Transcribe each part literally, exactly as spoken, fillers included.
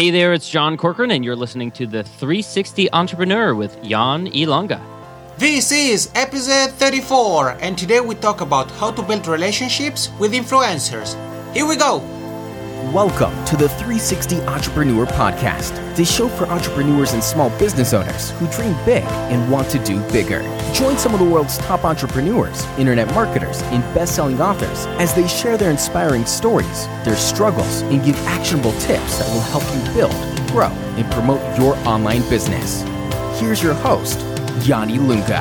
Hey there, it's John Corcoran, and you're listening to The three sixty Entrepreneur with Yann Ilunga. This is episode thirty-four, and today we talk about how to build relationships with influencers. Here we go. Welcome to The three sixty Entrepreneur Podcast, the show for entrepreneurs and small business owners who dream big and want to do bigger. Join some of the world's top entrepreneurs, internet marketers, and best-selling authors as they share their inspiring stories, their struggles, and give actionable tips that will help you build, grow, and promote your online business. Here's your host, Yann Ilunga.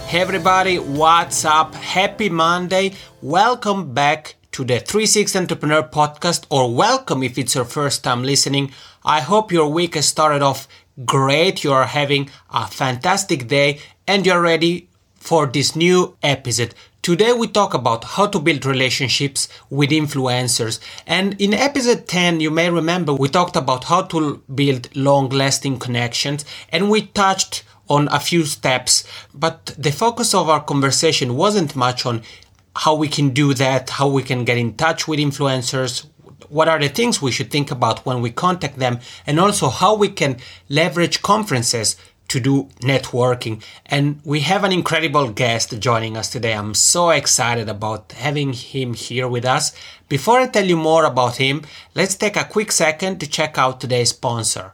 Hey everybody, what's up? Happy Monday. Welcome back to the three sixty Entrepreneur Podcast, or welcome if it's your first time listening. I hope your week has started off great, you are having a fantastic day, and you're ready for this new episode. Today we talk about how to build relationships with influencers. And in episode ten, you may remember, we talked about how to build long-lasting connections, and we touched on a few steps, but the focus of our conversation wasn't much on how we can do that, how we can get in touch with influencers, what are the things we should think about when we contact them, and also how we can leverage conferences to do networking. And we have an incredible guest joining us today. I'm so excited about having him here with us. Before I tell you more about him, let's take a quick second to check out today's sponsor.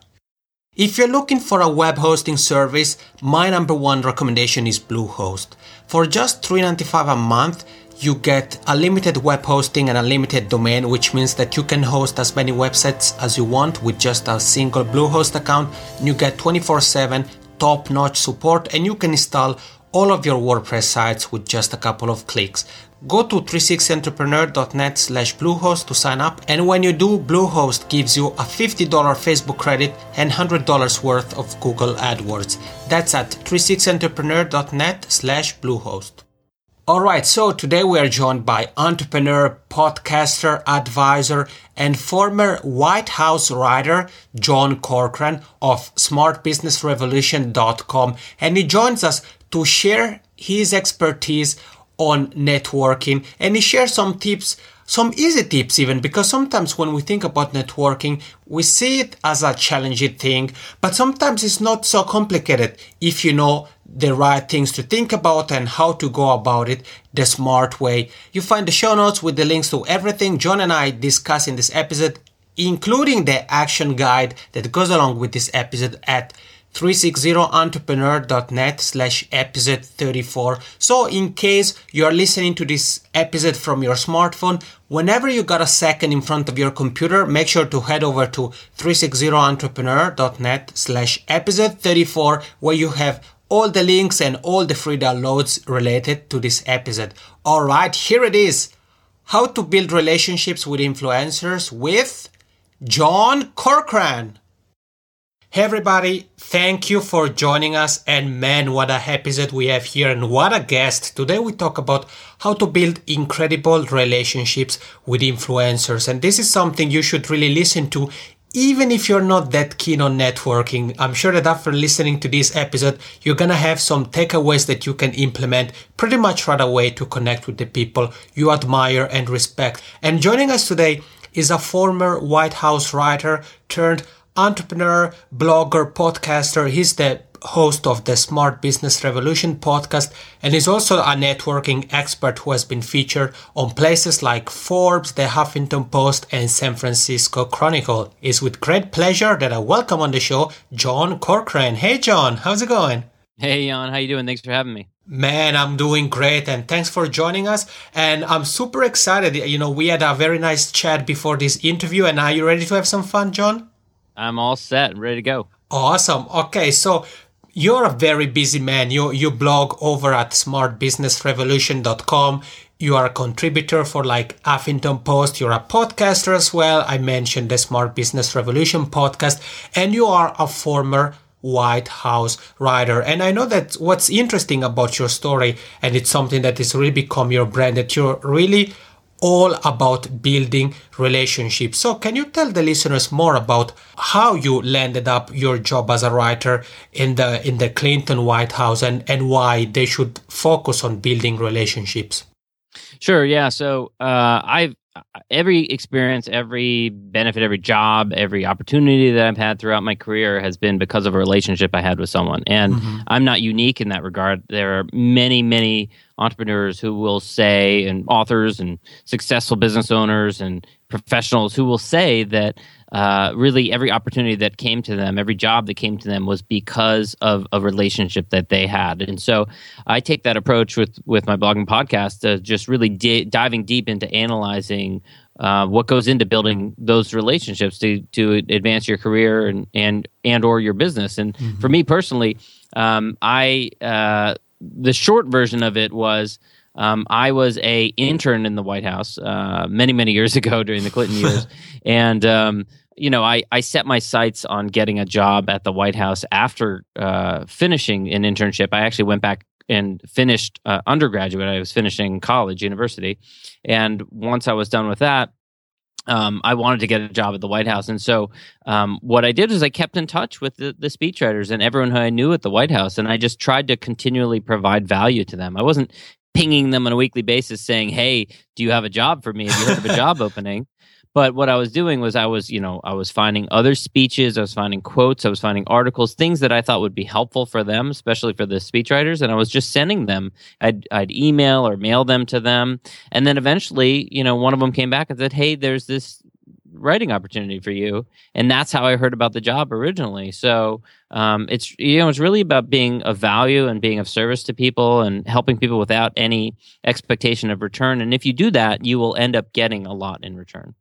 If you're looking for a web hosting service, my number one recommendation is Bluehost. For just three dollars and ninety-five cents a month, you get unlimited web hosting and unlimited domain, which means that you can host as many websites as you want with just a single Bluehost account. You get twenty-four seven top-notch support, and you can install all of your WordPress sites with just a couple of clicks. Go to three sixty entrepreneur dot net slash Bluehost to sign up, and when you do, Bluehost gives you a fifty dollars Facebook credit and one hundred dollars worth of Google AdWords. That's at three sixty entrepreneur dot net slash Bluehost. All right, so today we are joined by entrepreneur, podcaster, advisor, and former White House writer John Corcoran of smart business revolution dot com, and he joins us to share his expertise on networking, and he shares some tips, some easy tips even, because sometimes when we think about networking, we see it as a challenging thing, but sometimes it's not so complicated if you know the right things to think about and how to go about it the smart way. You find the show notes with the links to everything John and I discuss in this episode, including the action guide that goes along with this episode at three sixty entrepreneur dot net slash episode thirty-four. So in case you're listening to this episode from your smartphone, whenever you got a second in front of your computer, make sure to head over to three sixty entrepreneur dot net slash episode thirty-four, where you have all the links and all the free downloads related to this episode. All right, here it is. How to build relationships with influencers with John Corcoran. Hey everybody, thank you for joining us, and man, what a episode we have here and what a guest. Today we talk about how to build incredible relationships with influencers, and this is something you should really listen to even if you're not that keen on networking. I'm sure that after listening to this episode, you're gonna have some takeaways that you can implement pretty much right away to connect with the people you admire and respect. And joining us today is a former White House writer turned entrepreneur, blogger, podcaster. He's the host of the Smart Business Revolution podcast, and he's also a networking expert who has been featured on places like Forbes, the Huffington Post, and San Francisco Chronicle. It's with great pleasure that I welcome on the show John Corcoran. Hey, John, how's it going? Hey, Jan, how you doing? Thanks for having me. Man, I'm doing great, and thanks for joining us. And I'm super excited. You know, we had a very nice chat before this interview, and are you ready to have some fun, John? I'm all set and ready to go. Awesome. Okay, so you're a very busy man. You you blog over at smart business revolution dot com. You are a contributor for like Huffington Post. You're a podcaster as well. I mentioned the Smart Business Revolution podcast. And you are a former White House writer. And I know that what's interesting about your story, and it's something that has really become your brand, that you're really all about building relationships. So can you tell the listeners more about how you landed up your job as a writer in the in the Clinton White House, and, and why they should focus on building relationships? Sure, yeah. So uh, I've every experience, every benefit, every job, every opportunity that I've had throughout my career has been because of a relationship I had with someone. And mm-hmm. I'm not unique in that regard. There are many, many entrepreneurs who will say, and authors and successful business owners and professionals who will say that uh, really every opportunity that came to them, every job that came to them was because of a relationship that they had. And so I take that approach with, with my blog and podcast, uh, just really di- diving deep into analyzing uh, what goes into building those relationships to to advance your career and and, and or your business. And mm-hmm. for me personally, um, I uh, the short version of it was, Um, I was a intern in the White House uh, many, many years ago during the Clinton years. And, um, you know, I, I set my sights on getting a job at the White House after uh, finishing an internship. I actually went back and finished uh, undergraduate. I was finishing college, university. And once I was done with that, Um, I wanted to get a job at the White House. And so um, what I did is I kept in touch with the, the speechwriters and everyone who I knew at the White House. And I just tried to continually provide value to them. I wasn't pinging them on a weekly basis saying, hey, do you have a job for me? Have you heard of a job opening? But what I was doing was I was, you know, I was finding other speeches, I was finding quotes, I was finding articles, things that I thought would be helpful for them, especially for the speechwriters, and I was just sending them. I'd, I'd email or mail them to them, and then eventually, you know, one of them came back and said, hey, there's this writing opportunity for you, and that's how I heard about the job originally. So um, it's, you know, it's really about being of value and being of service to people and helping people without any expectation of return, and if you do that, you will end up getting a lot in return.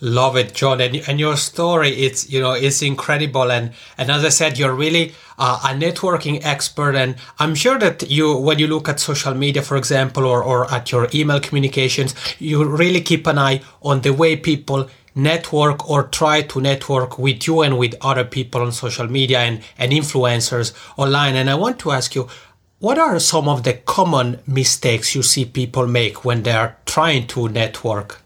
Love it, John. And, and your story, it's, you know, it's incredible. And, and as I said, you're really uh, a networking expert. And I'm sure that you, when you look at social media, for example, or, or at your email communications, you really keep an eye on the way people network or try to network with you and with other people on social media and, and influencers online. And I want to ask you, what are some of the common mistakes you see people make when they are trying to network?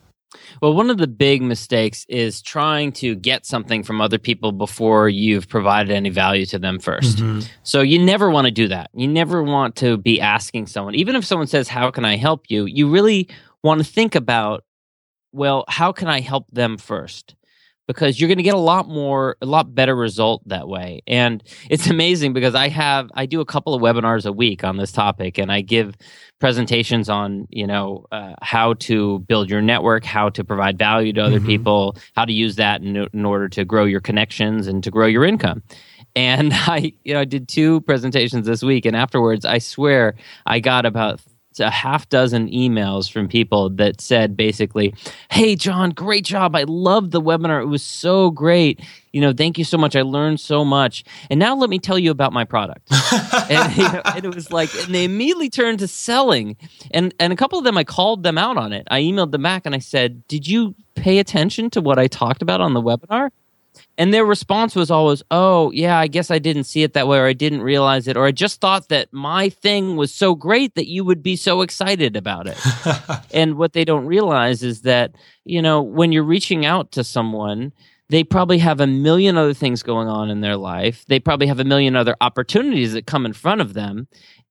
Well, one of the big mistakes is trying to get something from other people before you've provided any value to them first. Mm-hmm. So you never want to do that. You never want to be asking someone, even if someone says, how can I help you? You really want to think about, well, how can I help them first? Because you're going to get a lot more, a lot better result that way. And it's amazing because I have, I do a couple of webinars a week on this topic, and I give presentations on, you know, uh, how to build your network, how to provide value to other mm-hmm. people, how to use that in, in order to grow your connections and to grow your income. And I, you know, I did two presentations this week, and afterwards, I swear, I got about a half dozen emails from people that said basically, hey, John, great job. I loved the webinar. It was so great. You know, thank you so much. I learned so much. And now let me tell you about my product. and, you know, and it was like, and they immediately turned to selling. And and a couple of them, I called them out on it. I emailed them back and I said, did you pay attention to what I talked about on the webinar? And their response was always, oh, yeah, I guess I didn't see it that way, or I didn't realize it, or I just thought that my thing was so great that you would be so excited about it. And what they don't realize is that, you know, when you're reaching out to someone, they probably have a million other things going on in their life. They probably have a million other opportunities that come in front of them.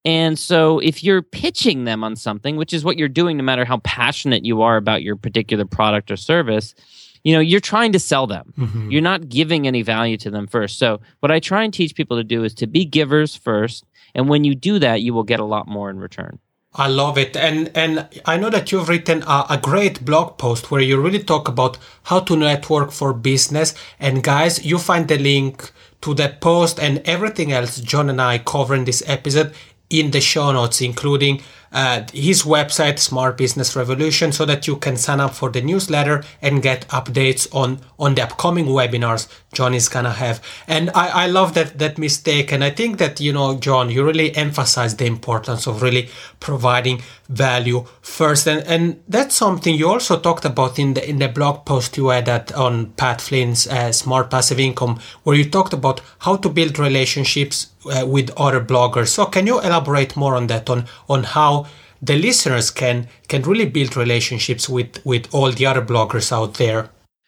And so if you're pitching them on something, which is what you're doing no matter how passionate you are about your particular product or service, you know, you're trying to sell them. Mm-hmm. You're not giving any value to them first. So what I try and teach people to do is to be givers first. And when you do that, you will get a lot more in return. I love it. And and I know that you've written a, a great blog post where you really talk about how to network for business. And guys, you find the link to that post and everything else John and I cover in this episode in the show notes, including Uh, his website, Smart Business Revolution, so that you can sign up for the newsletter and get updates on, on the upcoming webinars John is going to have. And I, I love that, that mistake. And I think that, you know, John, you really emphasize the importance of really providing value first. And, and that's something you also talked about in the, in the blog post you had at, on Pat Flynn's uh, Smart Passive Income, where you talked about how to build relationships uh, with other bloggers. So can you elaborate more on that, on, on how the listeners can can really build relationships with, with all the other bloggers out there?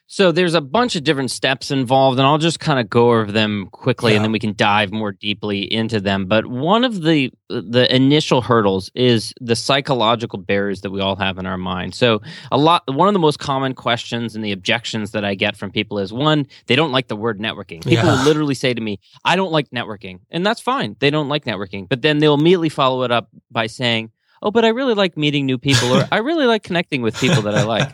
So there's a bunch of different steps involved, and I'll just kind of go over them quickly, yeah. and then we can dive more deeply into them. But one of the the initial hurdles is the psychological barriers that we all have in our mind. So a lot, one of the most common questions and the objections that I get from people is, one, they don't like the word networking. People yeah. literally say to me, I don't like networking. And that's fine. They don't like networking. But then they'll immediately follow it up by saying, oh, but I really like meeting new people, or I really like connecting with people that I like.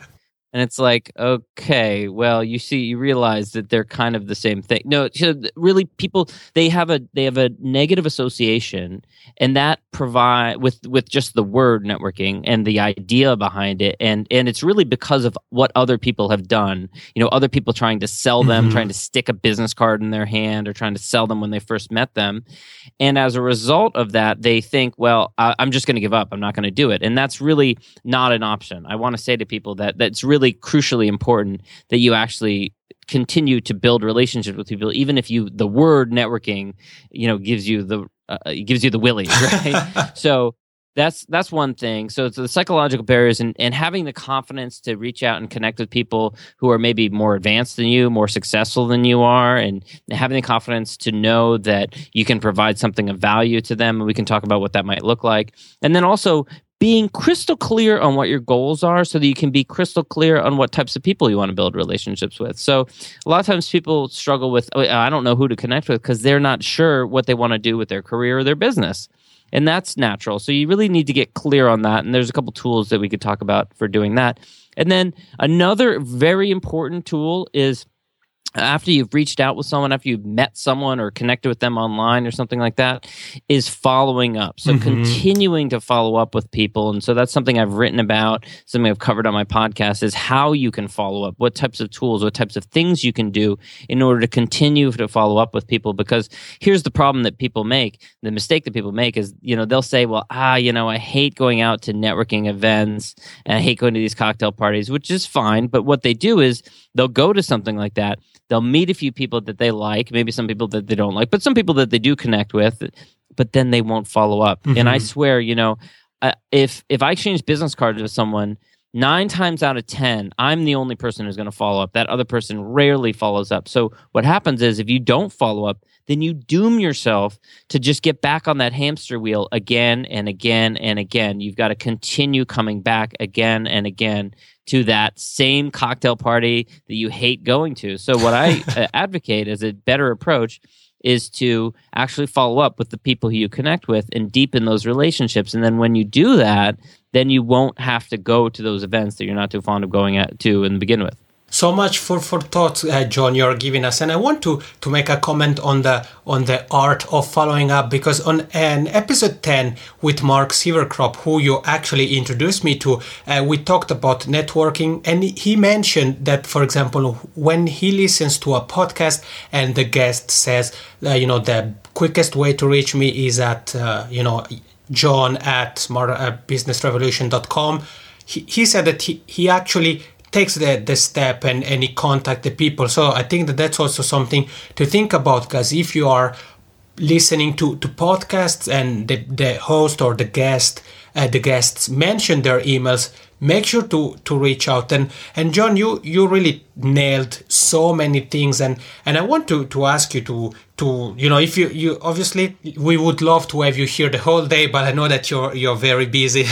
And it's like, okay, well, you see, you realize that they're kind of the same thing. No, really, people, they have a they have a negative association, and that provide with with just the word networking and the idea behind it, and and it's really because of what other people have done. You know, other people trying to sell them, mm-hmm. trying to stick a business card in their hand, or trying to sell them when they first met them, and as a result of that, they think, well, I, I'm just going to give up. I'm not going to do it, and that's really not an option. I want to say to people that that's really Really crucially important that you actually continue to build relationships with people, even if you the word networking, you know, gives you the uh, gives you the willies, right? So that's that's one thing. So it's the psychological barriers and, and having the confidence to reach out and connect with people who are maybe more advanced than you, more successful than you are, and having the confidence to know that you can provide something of value to them. And we can talk about what that might look like, and then also being crystal clear on what your goals are so that you can be crystal clear on what types of people you want to build relationships with. So a lot of times people struggle with, oh, I don't know who to connect with, because they're not sure what they want to do with their career or their business. And that's natural. So you really need to get clear on that. And there's a couple tools that we could talk about for doing that. And then another very important tool is, after you've reached out with someone, after you've met someone or connected with them online or something like that, is following up. So mm-hmm. continuing to follow up with people. And so that's something I've written about, something I've covered on my podcast, is how you can follow up, what types of tools, what types of things you can do in order to continue to follow up with people. Because here's the problem that people make, the mistake that people make is, you know, they'll say, well, ah, you know, I hate going out to networking events and I hate going to these cocktail parties, which is fine. But what they do is they'll go to something like that. They'll meet a few people that they like, maybe some people that they don't like, but some people that they do connect with, but then they won't follow up. Mm-hmm. And I swear, you know, uh, if if I exchange business cards with someone, nine times out of ten, I'm the only person who's going to follow up. That other person rarely follows up. So what happens is, if you don't follow up, then you doom yourself to just get back on that hamster wheel again and again and again. You've got to continue coming back again and again to that same cocktail party that you hate going to. So what I uh, advocate as a better approach is to actually follow up with the people who you connect with and deepen those relationships. And then when you do that, then you won't have to go to those events that you're not too fond of going at, to in the begin with. So much food for thought, uh, John, you're giving us. And I want to, to make a comment on the on the art of following up, because on an episode ten with Mark Sieverkropp, who you actually introduced me to, uh, we talked about networking. And he mentioned that, for example, when he listens to a podcast and the guest says, uh, you know, the quickest way to reach me is at, uh, you know, John at smart business revolution dot com. He, he said that he, he actually takes the, the step and, and he contacts the people. So I think that that's also something to think about, because if you are listening to, to podcasts and the, the host or the guest, uh, the guests mention their emails, make sure to, to reach out. And, and John, you, you really nailed so many things. And, and I want to, to ask you to, to, you know, if you, you, obviously we would love to have you here the whole day, but I know that you're, you're very busy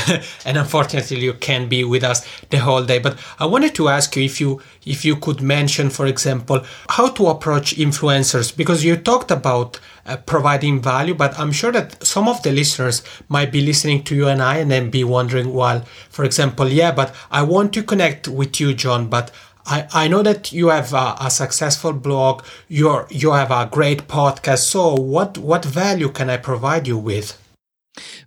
and unfortunately you can't be with us the whole day. But I wanted to ask you if you, if you could mention, for example, how to approach influencers, because you talked about uh, providing value, but I'm sure that some of the listeners might be listening to you and I, and then be wondering, well, for example, yeah, but I want to connect with you, John, but I, I know that you have a, a successful blog, you're, you have a great podcast. So what, what value can I provide you with?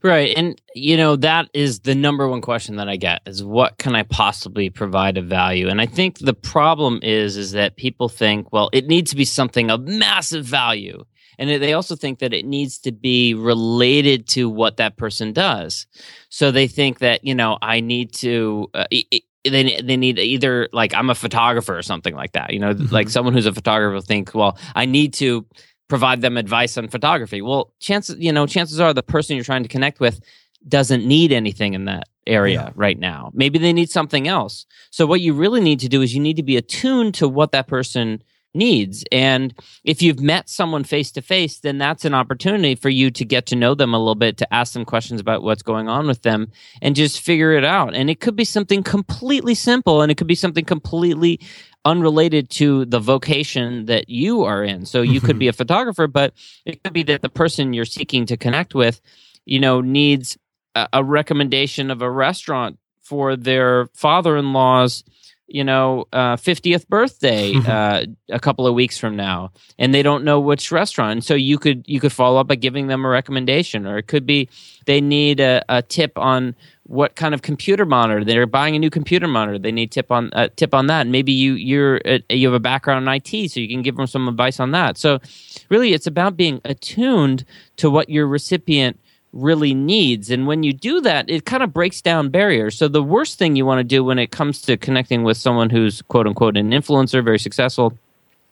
Right. And, you know, that is the number one question that I get is, what can I possibly provide of value? And I think the problem is, is that people think, well, it needs to be something of massive value. And they also think that it needs to be related to what that person does. So they think that, you know, I need to, uh, it, they they need either, like, I'm a photographer or something like that. You know, mm-hmm. like someone who's a photographer will think, well, I need to provide them advice on photography. Well, chances, you know, chances are the person you're trying to connect with doesn't need anything in that area yeah. right now. Maybe they need something else. So what you really need to do is you need to be attuned to what that person needs. And if you've met someone face-to-face, then that's an opportunity for you to get to know them a little bit, to ask them questions about what's going on with them and just figure it out. And it could be something completely simple, and it could be something completely unrelated to the vocation that you are in. So you could be a photographer, but it could be that the person you're seeking to connect with, you know, needs a, a recommendation of a restaurant for their father-in-law's you know, uh, fiftieth birthday uh, a couple of weeks from now, and they don't know which restaurant. And so you could you could follow up by giving them a recommendation, or it could be they need a, a tip on what kind of computer monitor. They're buying a new computer monitor. They need tip on uh, tip on that. And maybe you you're uh, you have a background in I T, so you can give them some advice on that. So really, it's about being attuned to what your recipient really needs. And when you do that, it kind of breaks down barriers. So the worst thing you want to do when it comes to connecting with someone who's quote unquote an influencer, very successful,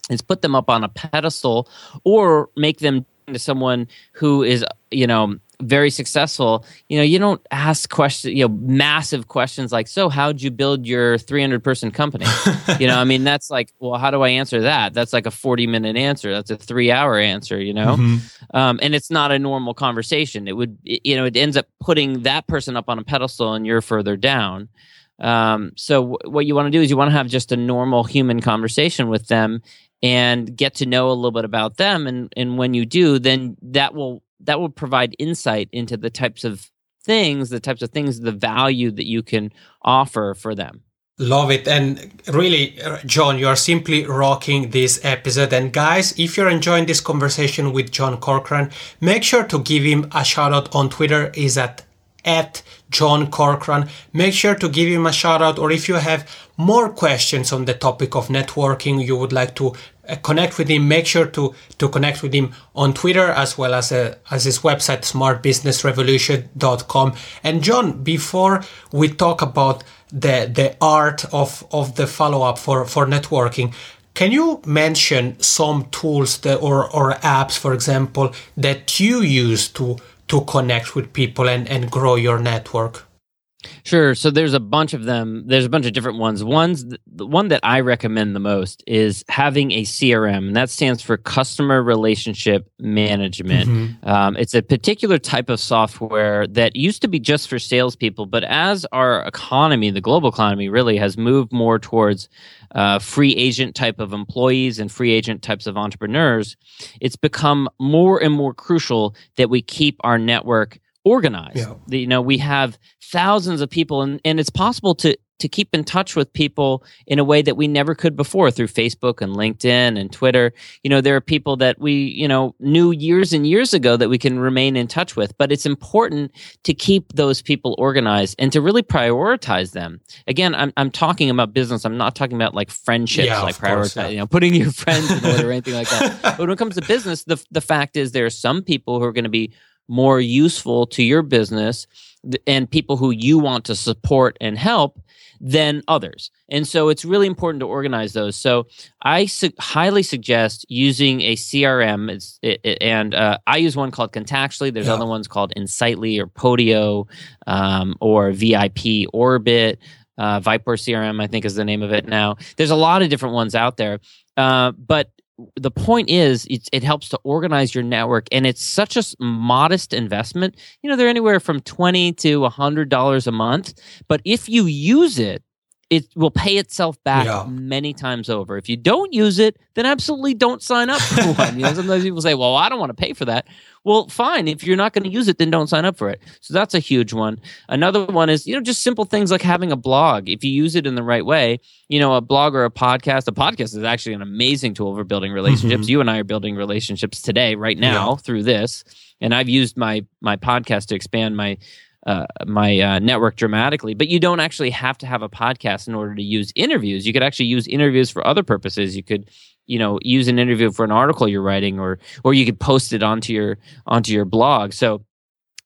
is put them up on a pedestal or make them into someone who is, you know, very successful. You know, you don't ask questions, you know, massive questions like, so how'd you build your three hundred person company? You know, I mean, that's like, well, how do I answer that? That's like a forty minute answer. That's a three hour answer, you know? Mm-hmm. Um, and it's not a normal conversation. It would, it, you know, it ends up putting that person up on a pedestal and you're further down. Um, so w- what you want to do is you want to have just a normal human conversation with them and get to know a little bit about them. And, and when you do, then that will that will provide insight into the types of things, the types of things, the value that you can offer for them. Love it. And really, John, you are simply rocking this episode. And guys, if you're enjoying this conversation with John Corcoran, make sure to give him a shout out on Twitter. He's at, at John Corcoran. Make sure to give him a shout out. Or if you have more questions on the topic of networking, you would like to connect with him, make sure to to connect with him on Twitter, as well as a, as his website, smart business revolution dot com. And John, before we talk about the the art of of the follow-up for for networking, can you mention some tools that, or or apps, for example, that you use to to connect with people and and grow your network? Sure. So there's a bunch of them. There's a bunch of different ones. One's the one that I recommend the most is having a C R M, and that stands for Customer Relationship Management. Mm-hmm. Um, it's a particular type of software that used to be just for salespeople, but as our economy, the global economy, really has moved more towards uh, free agent type of employees and free agent types of entrepreneurs, it's become more and more crucial that we keep our network organized. Yeah. You know, we have thousands of people, and, and it's possible to to keep in touch with people in a way that we never could before through Facebook and LinkedIn and Twitter. You know, there are people that we, you know, knew years and years ago that we can remain in touch with, but it's important to keep those people organized and to really prioritize them. Again, I'm I'm talking about business. I'm not talking about like friendships, yeah, like prioritize, yeah. you know, putting your friends in order or anything like that. But when it comes to business, the the fact is there are some people who are going to be more useful to your business and people who you want to support and help than others. And so it's really important to organize those. So I su- highly suggest using a C R M. It's, it, it, and uh, I use one called Contactually. There's yeah. other ones called Insightly or Podio um, or V I P Orbit. Uh, Viper C R M, I think, is the name of it now. There's a lot of different ones out there. Uh, but the point is, it, it helps to organize your network, and it's such a modest investment. You know, they're anywhere from twenty dollars to one hundred dollars a month, but if you use it, it will pay itself back yeah. many times over. If you don't use it, then absolutely don't sign up for one. You know, sometimes people say, well, I don't want to pay for that. Well, fine. If you're not going to use it, then don't sign up for it. So that's a huge one. Another one is, you know, just simple things like having a blog. If you use it in the right way, you know, a blog or a podcast. A podcast is actually an amazing tool for building relationships. Mm-hmm. You and I are building relationships today, right now, yeah. through this. And I've used my my podcast to expand my Uh, my uh, network dramatically, but you don't actually have to have a podcast in order to use interviews. You could actually use interviews for other purposes. You could, you know, use an interview for an article you're writing, or or you could post it onto your onto your blog. So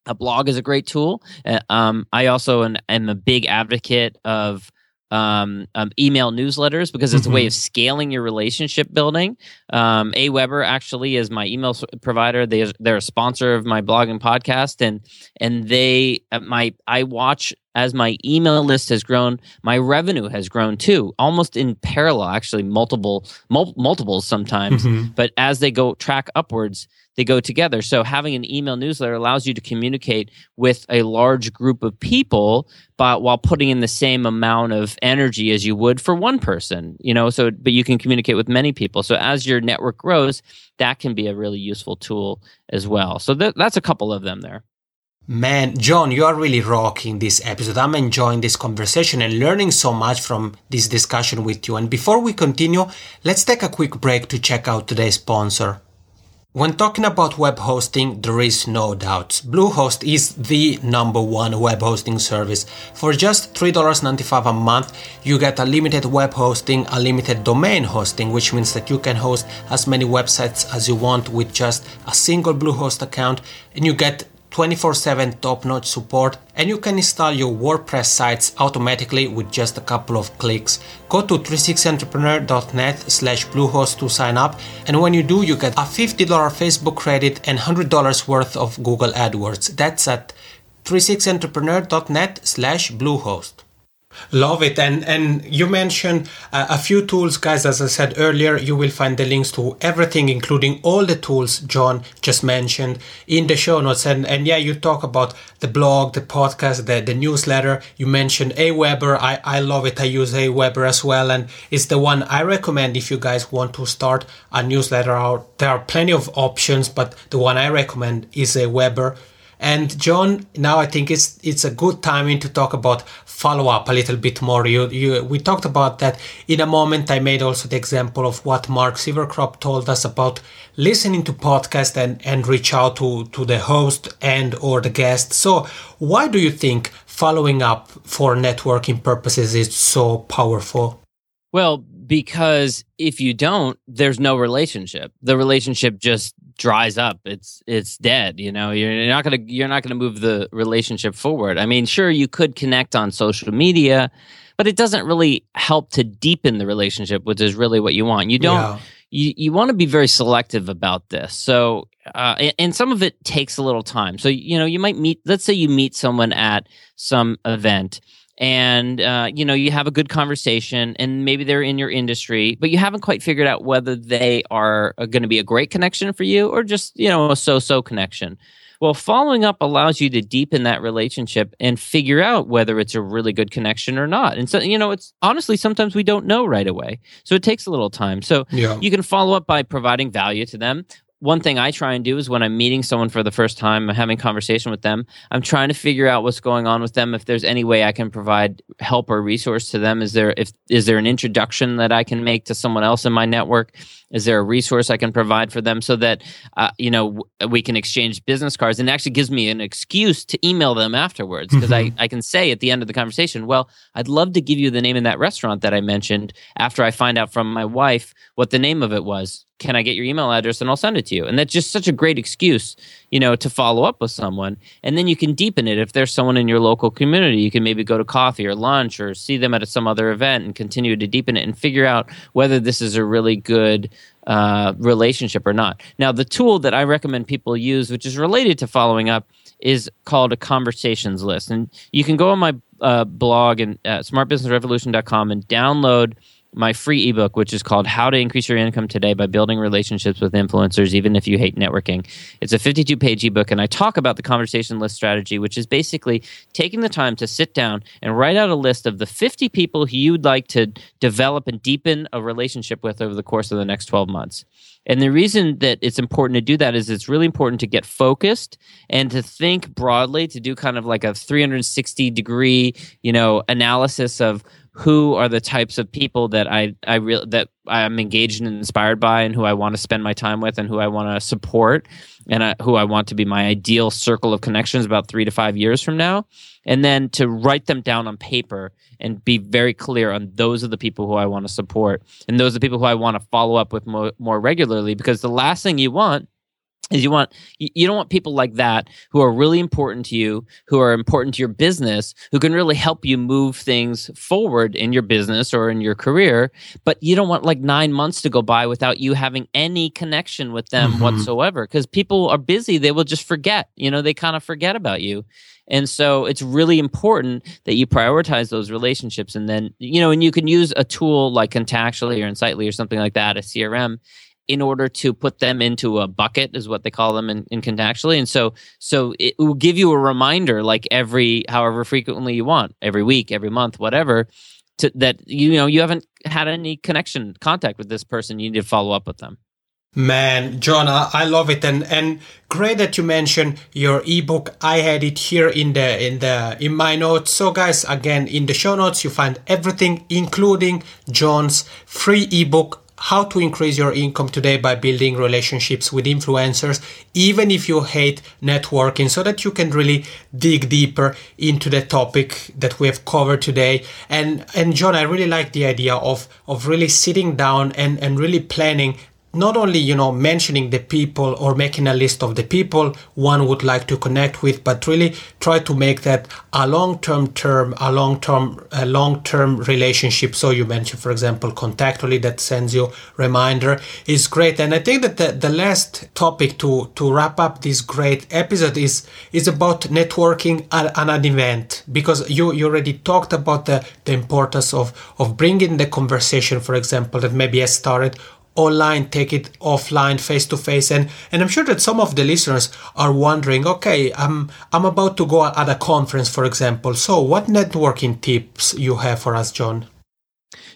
a blog is a great tool. Uh, um, I also am, am a big advocate of um, um, email newsletters because it's mm-hmm. a way of scaling your relationship building. Um, AWeber actually is my email provider. They, they're a sponsor of my blog and podcast, and and they at my I watch as my email list has grown, my revenue has grown too, almost in parallel. Actually, multiple mul- multiples sometimes, mm-hmm. but as they go track upwards, they go together. So having an email newsletter allows you to communicate with a large group of people, but while putting in the same amount of energy as you would for one person, you know, so, but you can communicate with many people. So as your network grows, that can be a really useful tool as well. So th- that's a couple of them there. Man, John, you are really rocking this episode. I'm enjoying this conversation and learning so much from this discussion with you. And before we continue, let's take a quick break to check out today's sponsor. When talking about web hosting, there is no doubt. Bluehost is the number one web hosting service. For just three dollars and ninety-five cents a month, you get unlimited web hosting, unlimited domain hosting, which means that you can host as many websites as you want with just a single Bluehost account, and you get twenty-four seven top-notch support, and you can install your WordPress sites automatically with just a couple of clicks. Go to three sixty entrepreneur dot net slash Bluehost to sign up, and when you do, you get a fifty dollars Facebook credit and one hundred dollars worth of Google AdWords. That's at three sixty entrepreneur dot net slash Bluehost. Love it. And and you mentioned uh, a few tools, guys. As I said earlier, you will find the links to everything, including all the tools John just mentioned, in the show notes. And and yeah, you talk about the blog, the podcast, the, the newsletter. You mentioned AWeber. I, I love it. I use AWeber as well. And it's the one I recommend if you guys want to start a newsletter out. There are plenty of options, but the one I recommend is AWeber. And John, now I think it's it's a good timing to talk about follow-up a little bit more. You, you, we talked about that in a moment. I made also the example of what Mark Sieverkropp told us about listening to podcasts and, and reach out to, to the host and or the guest. So why do you think following up for networking purposes is so powerful? Well, because if you don't, there's no relationship. The relationship just dries up. It's it's dead. You know, you're not gonna you're not gonna move the relationship forward. I mean, sure, you could connect on social media, but it doesn't really help to deepen the relationship, which is really what you want. You don't. Yeah. You you want to be very selective about this. So, uh, and, and some of it takes a little time. So, you know, you might meet. Let's say you meet someone at some event. And, uh, you know, you have a good conversation and maybe they're in your industry, but you haven't quite figured out whether they are going to be a great connection for you or just, you know, a so-so connection. Well, following up allows you to deepen that relationship and figure out whether it's a really good connection or not. And so, you know, it's honestly, sometimes we don't know right away. So it takes a little time. So yeah. You can follow up by providing value to them. One thing I try and do is when I'm meeting someone for the first time, I'm having a conversation with them, I'm trying to figure out what's going on with them. If there's any way I can provide help or resource to them, is there if is there an introduction that I can make to someone else in my network? Is there a resource I can provide for them so that uh, you know we can exchange business cards? And it actually gives me an excuse to email them afterwards because mm-hmm. I, I can say at the end of the conversation, well, I'd love to give you the name of that restaurant that I mentioned after I find out from my wife what the name of it was. Can I get your email address and I'll send it to you? And that's just such a great excuse, you know, to follow up with someone. And then you can deepen it. If there's someone in your local community, you can maybe go to coffee or lunch or see them at some other event and continue to deepen it and figure out whether this is a really good uh, relationship or not. Now, the tool that I recommend people use, which is related to following up, is called a conversations list. And you can go on my uh, blog and uh, smart business revolution dot com and download my free ebook, which is called How to Increase Your Income Today by Building Relationships with Influencers, Even If You Hate Networking. It's a fifty-two page ebook, and I talk about the conversation list strategy, which is basically taking the time to sit down and write out a list of the fifty people who you'd like to develop and deepen a relationship with over the course of the next twelve months. And the reason that it's important to do that is it's really important to get focused and to think broadly, to do kind of like a three sixty degree, you know, analysis of who are the types of people that I I re- that I'm engaged and inspired by, and who I want to spend my time with, and who I want to support, and I, who I want to be my ideal circle of connections about three to five years from now, and then to write them down on paper and be very clear on those are the people who I want to support, and those are the people who I want to follow up with more, more regularly, because the last thing you want is you want you don't want people like that who are really important to you, who are important to your business, who can really help you move things forward in your business or in your career. But you don't want like nine months to go by without you having any connection with them mm-hmm. whatsoever, because people are busy. They will just forget. You know, they kind of forget about you. And so it's really important that you prioritize those relationships. And then, you know, and you can use a tool like Contactually or Insightly or something like that, a C R M, in order to put them into a bucket, is what they call them in, in Contactually. And so so it will give you a reminder, like every, however frequently you want, every week, every month, whatever, to, that, you know, you haven't had any connection, contact with this person. You need to follow up with them. Man, John, I, I love it, and and great that you mentioned your ebook. I had it here in the in the in my notes. So, guys, again, in the show notes, you find everything, including John's free ebook, How to Increase Your Income Today by Building Relationships with Influencers, even if you hate networking, so that you can really dig deeper into the topic that we have covered today. And and John, I really like the idea of of really sitting down and and really planning. Not only, you know, mentioning the people or making a list of the people one would like to connect with, but really try to make that a long-term term, a long-term, a long-term relationship. So you mentioned, for example, Contactually that sends you reminder is great. And I think that the, the last topic to, to wrap up this great episode is, is about networking at, at an event, because you, you already talked about the, the importance of, of bringing the conversation, for example, that maybe has started online, take it offline, face to face, and and I'm sure that some of the listeners are wondering, okay, I'm I'm about to go at a conference, for example. So, what networking tips you have for us, John?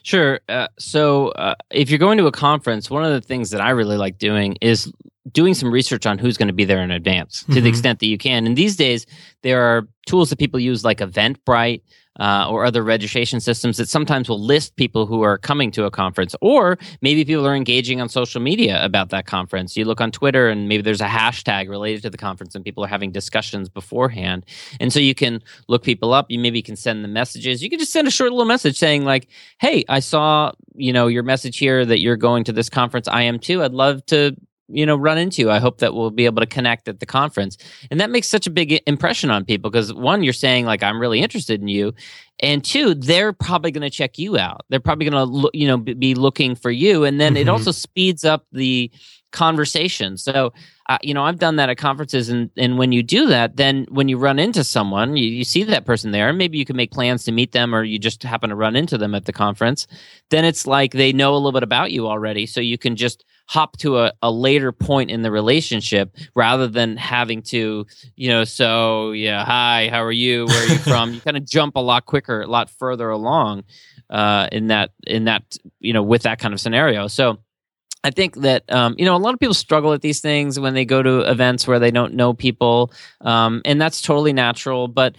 Sure. Uh, so, uh, if you're going to a conference, one of the things that I really like doing is doing some research on who's going to be there in advance, to mm-hmm. the extent that you can. And these days, there are tools that people use like Eventbrite. Uh, or other registration systems that sometimes will list people who are coming to a conference, or maybe people are engaging on social media about that conference. You look on Twitter and maybe there's a hashtag related to the conference and people are having discussions beforehand. And so you can look people up. You maybe can send them messages. You can just send a short little message saying like, hey, I saw, you know, your message here that you're going to this conference. I am too. I'd love to, you know, run into. I hope that we'll be able to connect at the conference. And that makes such a big impression on people because, one, you're saying like, I'm really interested in you. And two, they're probably going to check you out. They're probably going to, lo- you know, be looking for you. And then mm-hmm. it also speeds up the conversation. So, uh, you know, I've done that at conferences. And, and when you do that, then when you run into someone, you, you see that person there, and maybe you can make plans to meet them, or you just happen to run into them at the conference. Then it's like they know a little bit about you already. So you can just hop to a, a later point in the relationship rather than having to, you know, so yeah, hi, how are you? Where are you from? You kind of jump a lot quicker, a lot further along uh, in that, in that, you know, with that kind of scenario. So I think that, um, you know, a lot of people struggle at these things when they go to events where they don't know people. Um, and that's totally natural. But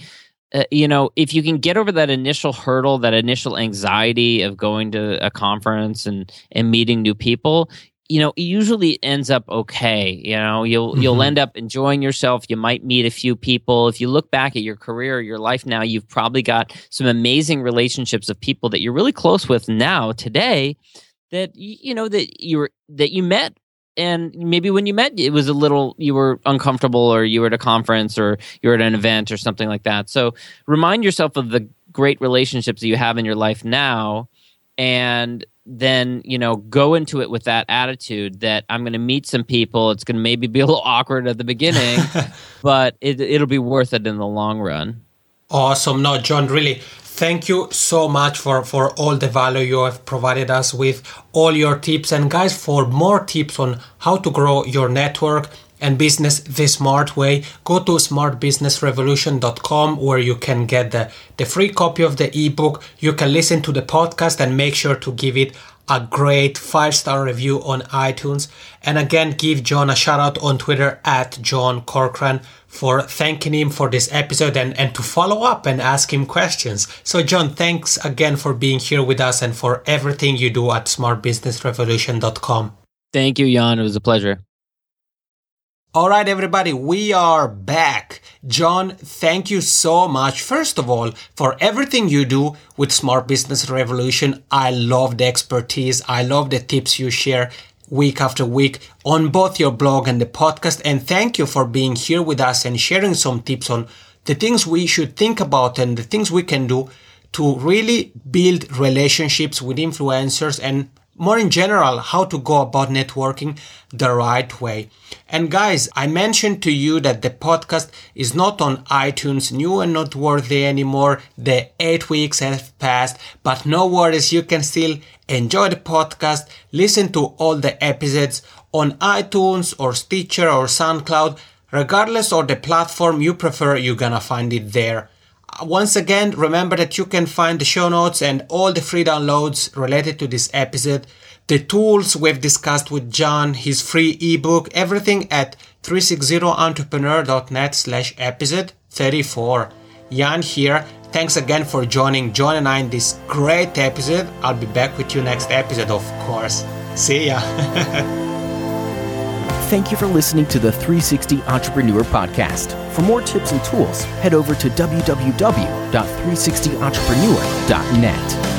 Uh, you know, if you can get over that initial hurdle, that initial anxiety of going to a conference and, and meeting new people, you know, it usually ends up okay. You know, you'll mm-hmm. you'll end up enjoying yourself. You might meet a few people. If you look back at your career, your life now, you've probably got some amazing relationships of people that you're really close with now, today, that you know that you were that you met. And maybe when you met, it was a little, you were uncomfortable, or you were at a conference, or you were at an event or something like that. So remind yourself of the great relationships that you have in your life now, and then, you know, go into it with that attitude that I'm going to meet some people. It's going to maybe be a little awkward at the beginning, but it, it'll be worth it in the long run. Awesome. No, John, really, thank you so much for, for all the value you have provided us with, all your tips. And guys, for more tips on how to grow your network and business the smart way, go to smart business revolution dot com, where you can get the, the free copy of the ebook. You can listen to the podcast and make sure to give it a great five-star review on iTunes. And again, give John a shout out on Twitter at John Corcoran for thanking him for this episode, and, and to follow up and ask him questions. So John, thanks again for being here with us and for everything you do at smart business revolution dot com. Thank you, Yann. It was a pleasure. All right, everybody, we are back. John, thank you so much, first of all, for everything you do with Smart Business Revolution. I love the expertise. I love the tips you share week after week on both your blog and the podcast. And thank you for being here with us and sharing some tips on the things we should think about and the things we can do to really build relationships with influencers and more in general, how to go about networking the right way. And guys, I mentioned to you that the podcast is not on iTunes, new and not worthy anymore. The eight weeks have passed, but no worries. You can still enjoy the podcast, listen to all the episodes on iTunes or Stitcher or SoundCloud. Regardless of the platform you prefer, you're gonna find it there. Once again, remember that you can find the show notes and all the free downloads related to this episode, the tools we've discussed with John, his free ebook, everything at three sixty entrepreneur dot net slash episode thirty-four. Yann here. Thanks again for joining John and I in this great episode. I'll be back with you next episode, of course. See ya. Thank you for listening to the three sixty Entrepreneur Podcast. For more tips and tools, head over to w w w dot three sixty entrepreneur dot net.